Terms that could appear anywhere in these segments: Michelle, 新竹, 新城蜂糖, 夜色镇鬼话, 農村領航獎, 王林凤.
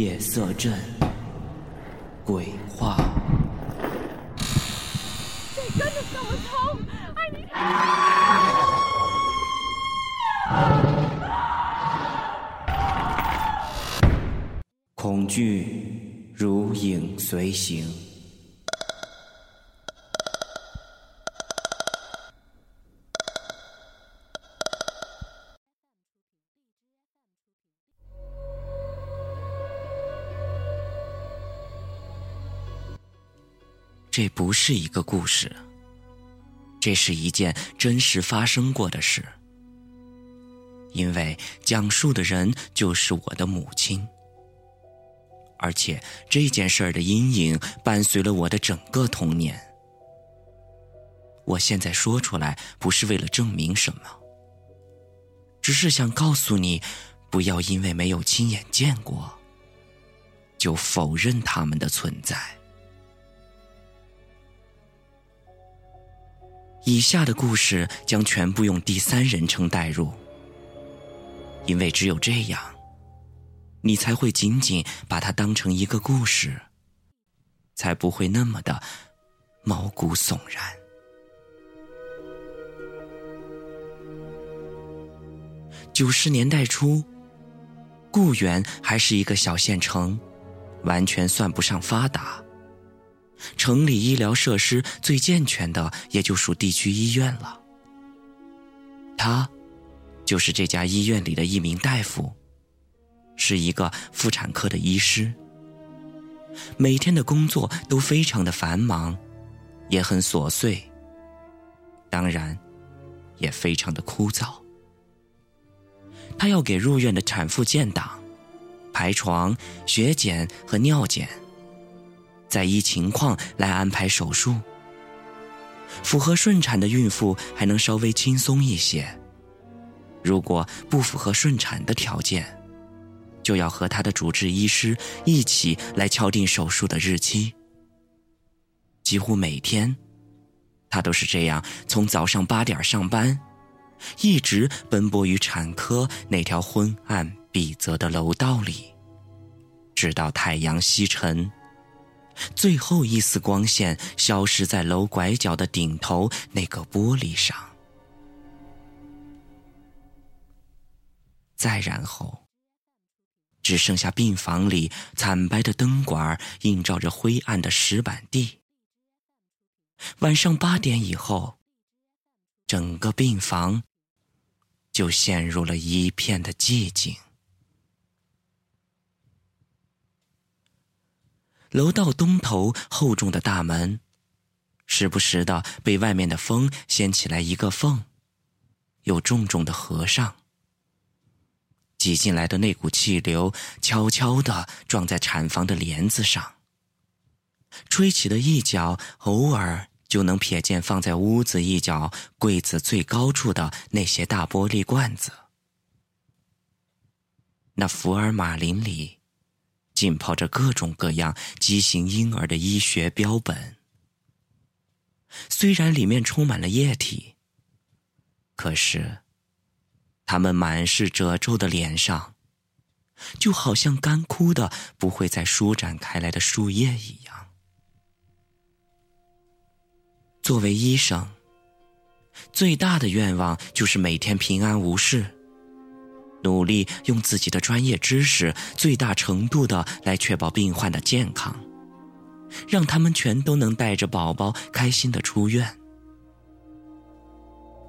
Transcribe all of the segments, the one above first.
夜色镇鬼话。这真的是我操！哎你！恐惧如影随形，这不是一个故事，这是一件真实发生过的事。因为讲述的人就是我的母亲，而且这件事儿的阴影伴随了我的整个童年。我现在说出来不是为了证明什么，只是想告诉你，不要因为没有亲眼见过，就否认他们的存在。以下的故事将全部用第三人称代入，因为只有这样，你才会仅仅把它当成一个故事，才不会那么的毛骨悚然。90年代初，固原还是一个小县城，完全算不上发达。城里医疗设施最健全的也就属地区医院了。他就是这家医院里的一名大夫，是一个妇产科的医师，每天的工作都非常的繁忙，也很琐碎，当然也非常的枯燥。他要给入院的产妇建档、排床、血检和尿检，再依情况来安排手术。符合顺产的孕妇还能稍微轻松一些，如果不符合顺产的条件，就要和她的主治医师一起来敲定手术的日期。几乎每天她都是这样，从早上8点上班，一直奔波于产科那条昏暗闭塞的楼道里，直到太阳西沉，最后一丝光线消失在楼拐角的顶头那个玻璃上。再然后，只剩下病房里惨白的灯管映照着灰暗的石板地。晚上8点以后，整个病房就陷入了一片的寂静。楼道东头厚重的大门，时不时的被外面的风掀起来一个缝，又重重的合上。挤进来的那股气流悄悄地撞在产房的帘子上，吹起的一角偶尔就能瞥见放在屋子一角柜子最高处的那些大玻璃罐子。那福尔马林里浸泡着各种各样畸形婴儿的医学标本，虽然里面充满了液体，可是他们满是褶皱的脸上，就好像干枯的不会再舒展开来的树叶一样。作为医生，最大的愿望就是每天平安无事，努力用自己的专业知识最大程度的来确保病患的健康，让他们全都能带着宝宝开心的出院。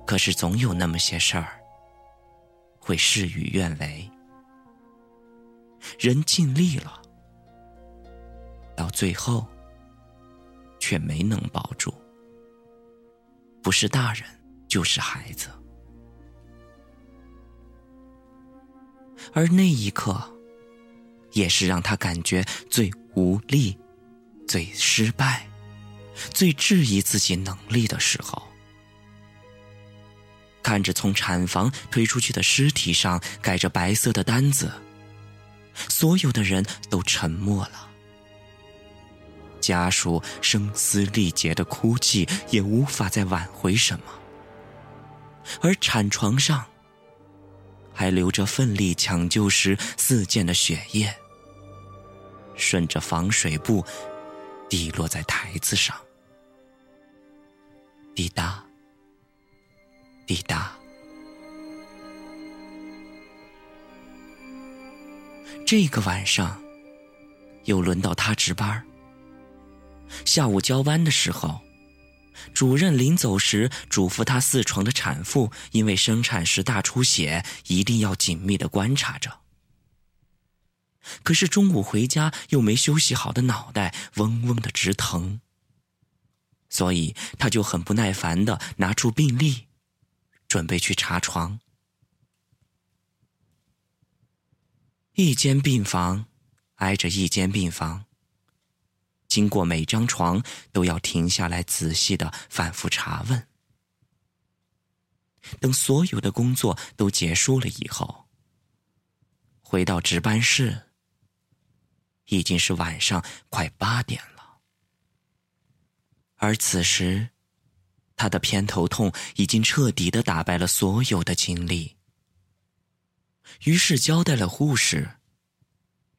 可是总有那么些事儿会事与愿违，人尽力了，到最后却没能保住，不是大人就是孩子。而那一刻，也是让他感觉最无力、最失败、最质疑自己能力的时候。看着从产房推出去的尸体上盖着白色的单子，所有的人都沉默了。家属声嘶力竭的哭泣也无法再挽回什么，而产床上还流着奋力抢救时四溅的血液，顺着防水布滴落在台子上，滴答滴答。这个晚上又轮到他值班，下午交班的时候，主任临走时嘱咐他四床的产妇因为生产时大出血一定要紧密地观察着。可是中午回家又没休息好的脑袋嗡嗡地直疼，所以他就很不耐烦地拿出病历准备去查床。一间病房挨着一间病房，经过每张床都要停下来仔细地反复查问。等所有的工作都结束了以后，回到值班室已经是晚上快8点了，而此时他的偏头痛已经彻底地打败了所有的精力，于是交代了护士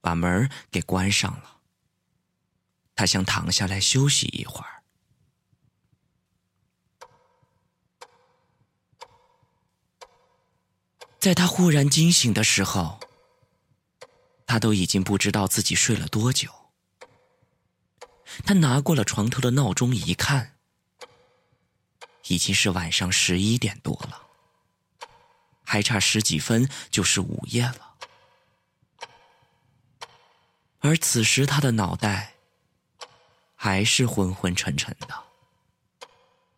把门给关上了。他想躺下来休息一会儿，在他忽然惊醒的时候，他都已经不知道自己睡了多久。他拿过了床头的闹钟一看，已经是晚上11点多了，还差10几分就是午夜了。而此时他的脑袋还是昏昏沉沉的，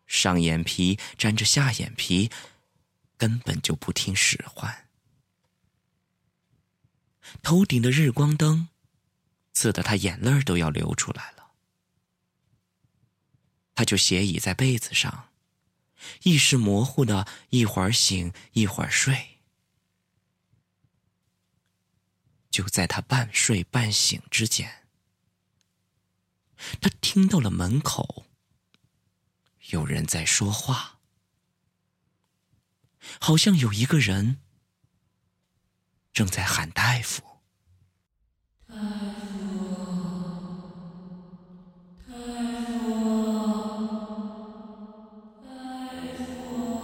上眼皮沾着下眼皮，根本就不听使唤。头顶的日光灯刺得他眼泪都要流出来了，他就斜倚在被子上，意识模糊的一会儿醒一会儿睡。就在他半睡半醒之间，他听到了门口有人在说话，好像有一个人正在喊大夫。大夫，大夫，大夫。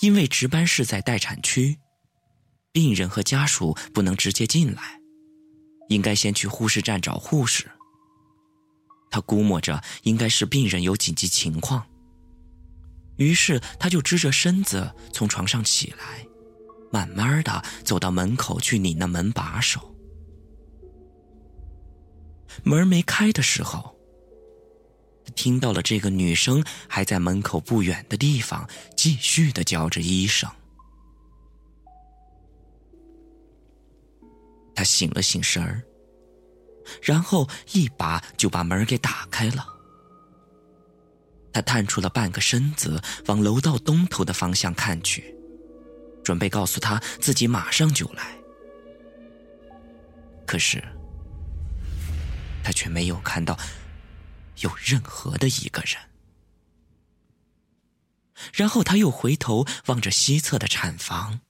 因为值班室在待产区，病人和家属不能直接进来，应该先去护士站找护士。他估摸着应该是病人有紧急情况，于是他就支着身子从床上起来，慢慢地走到门口去拧那门把手。门没开的时候，听到了这个女生还在门口不远的地方继续地叫着医生。他醒了醒神儿，然后一把就把门给打开了。他探出了半个身子，往楼道东头的方向看去，准备告诉他自己马上就来。可是他却没有看到有任何的一个人。然后他又回头望着西侧的产房，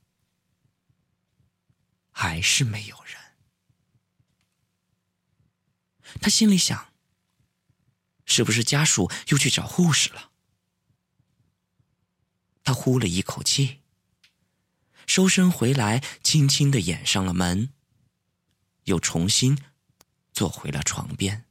还是没有人。他心里想，是不是家属又去找护士了？他呼了一口气，收身回来，轻轻地掩上了门，又重新坐回了床边。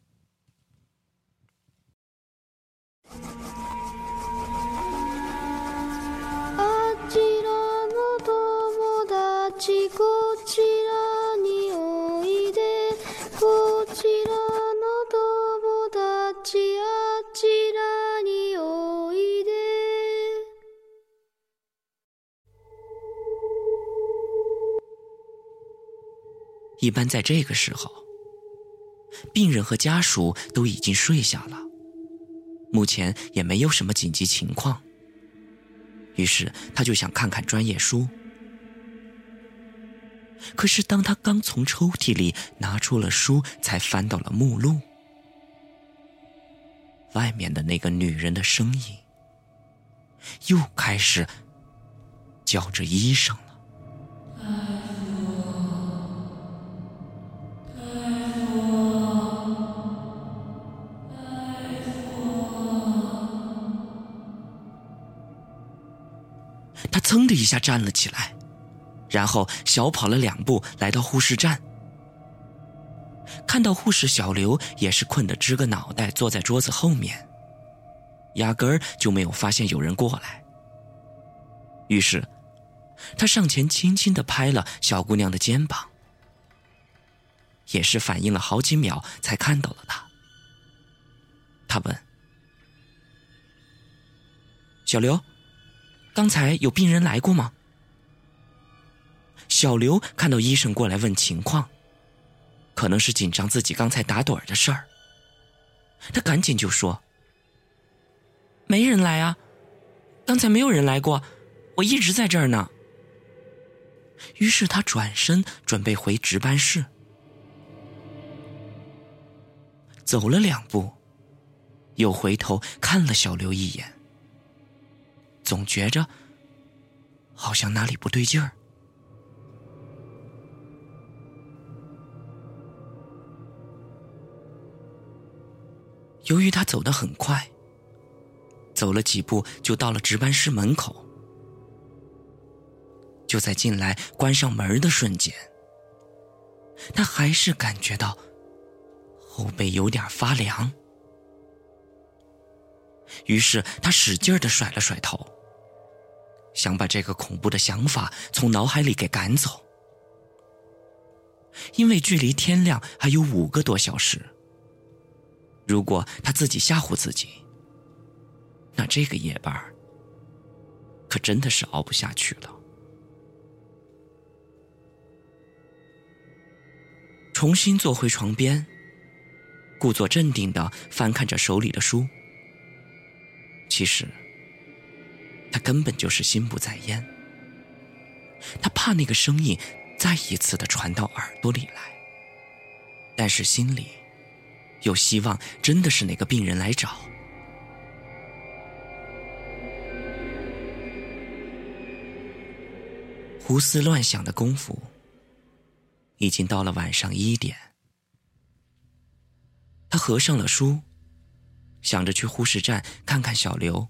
一般在这个时候，病人和家属都已经睡下了，目前也没有什么紧急情况。于是他就想看看专业书，可是当他刚从抽屉里拿出了书，才翻到了目录，外面的那个女人的声音又开始叫着医生了。他噌的一下站了起来，然后小跑了2步来到护士站，看到护士小刘也是困得支个脑袋坐在桌子后面，压根儿就没有发现有人过来。于是他上前轻轻地拍了小姑娘的肩膀，也是反应了好几秒才看到了她。他问小刘，刚才有病人来过吗？小刘看到医生过来问情况，可能是紧张自己刚才打盹的事儿，他赶紧就说：没人来啊，刚才没有人来过，我一直在这儿呢。于是他转身准备回值班室，走了2步，又回头看了小刘一眼，总觉着好像哪里不对劲儿。由于他走得很快，走了几步就到了值班室门口。就在进来关上门的瞬间，他还是感觉到后背有点发凉，于是他使劲地甩了甩头，想把这个恐怖的想法从脑海里给赶走。因为距离天亮还有5个多小时，如果他自己吓唬自己，那这个夜班可真的是熬不下去了。重新坐回床边，故作镇定地翻看着手里的书，其实他根本就是心不在焉，他怕那个声音再一次地传到耳朵里来，但是心里有希望真的是哪个病人来找。胡思乱想的功夫，已经到了晚上1点。他合上了书，想着去护士站看看小刘，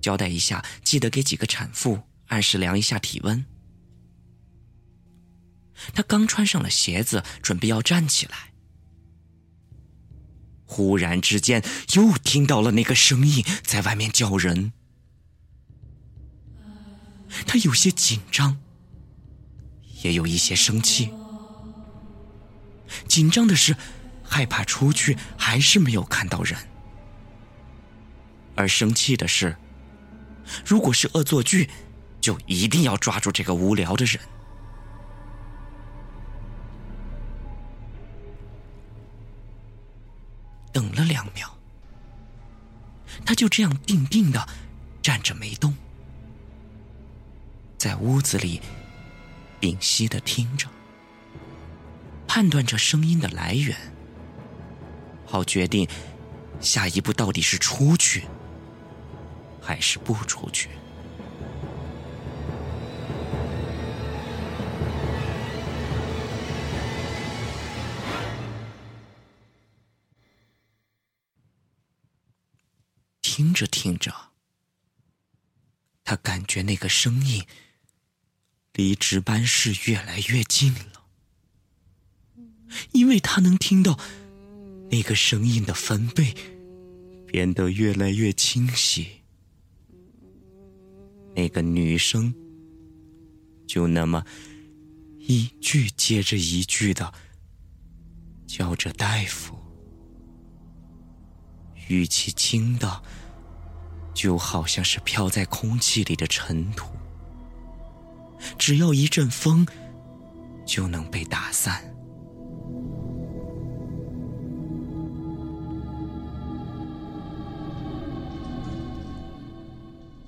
交代一下记得给几个产妇按时量一下体温。他刚穿上了鞋子，准备要站起来，忽然之间又听到了那个声音在外面叫人。他有些紧张，也有一些生气。紧张的是害怕出去还是没有看到人，而生气的是如果是恶作剧，就一定要抓住这个无聊的人。等了2秒，他就这样定定地站着没动，在屋子里屏息地听着，判断着声音的来源，好决定下一步到底是出去还是不出去。听着听着，他感觉那个声音离值班室越来越近了，因为他能听到那个声音的分贝变得越来越清晰。那个女生就那么一句接着一句的叫着大夫，语气轻的就好像是飘在空气里的尘土，只要一阵风就能被打散。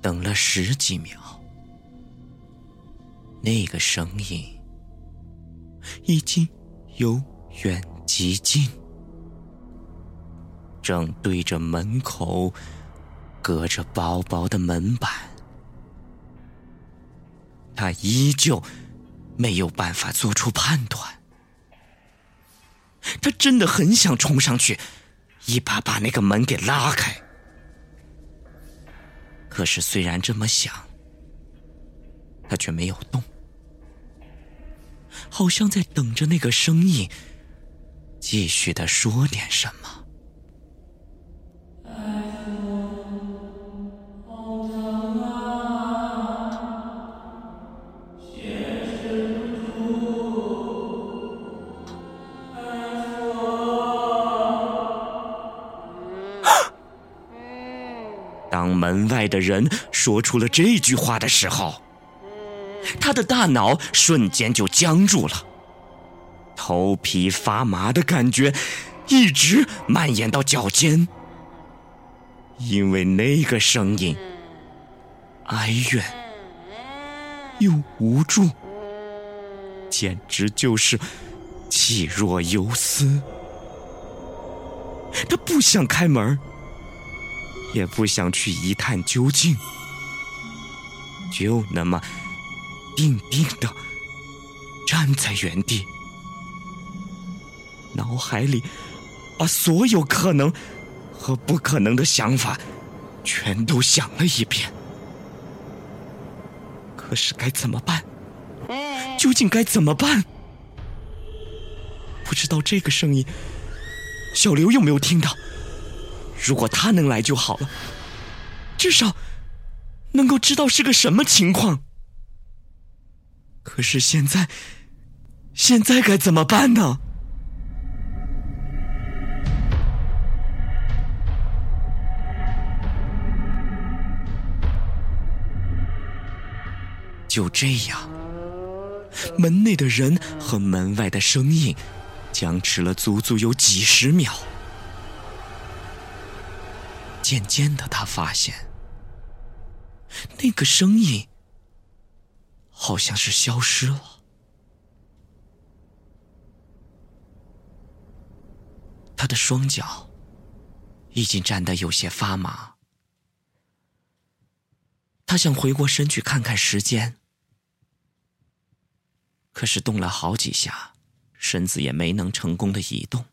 等了10几秒，那个声音已经由远及近，正对着门口隔着薄薄的门板，他依旧没有办法做出判断。他真的很想冲上去，一把把那个门给拉开。可是虽然这么想，他却没有动，好像在等着那个声音继续的说点什么。当门外的人说出了这句话的时候，他的大脑瞬间就僵住了，头皮发麻的感觉一直蔓延到脚尖，因为那个声音哀怨又无助，简直就是气若游丝。他不想开门，也不想去一探究竟，就那么定定地站在原地，脑海里把所有可能和不可能的想法全都想了一遍。可是该怎么办？究竟该怎么办？不知道这个声音小刘有没有听到？如果他能来就好了，至少能够知道是个什么情况。可是现在该怎么办呢？就这样，门内的人和门外的声音僵持了足足有几十秒。渐渐的，他发现那个声音好像是消失了。他的双脚已经站得有些发麻，他想回过身去看看时间，可是动了好几下，身子也没能成功的移动。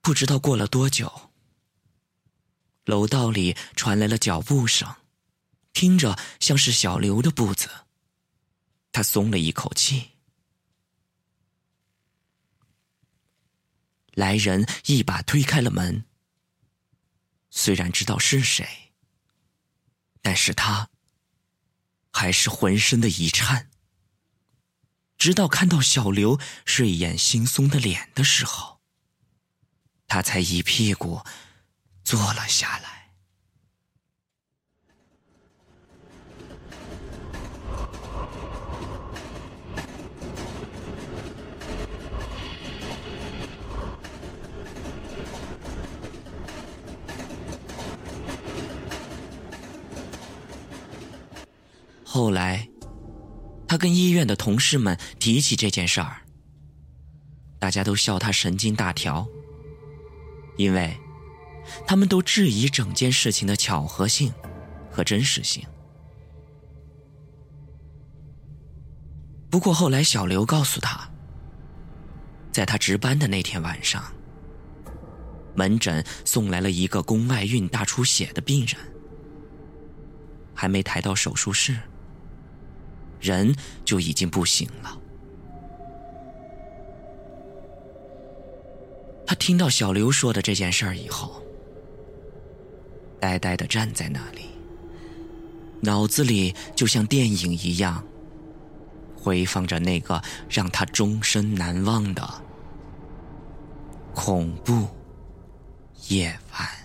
不知道过了多久，楼道里传来了脚步声，听着像是小刘的步子，他松了一口气。来人一把推开了门，虽然知道是谁，但是他还是浑身的一颤，直到看到小刘睡眼惺忪的脸的时候，他才一屁股坐了下来。后来，他跟医院的同事们提起这件事儿，大家都笑他神经大条。因为他们都质疑整件事情的巧合性和真实性。不过后来小刘告诉他，在他值班的那天晚上，门诊送来了一个宫外孕大出血的病人，还没抬到手术室，人就已经不行了。他听到小刘说的这件事儿以后，呆呆地站在那里，脑子里就像电影一样，回放着那个让他终身难忘的恐怖夜晚。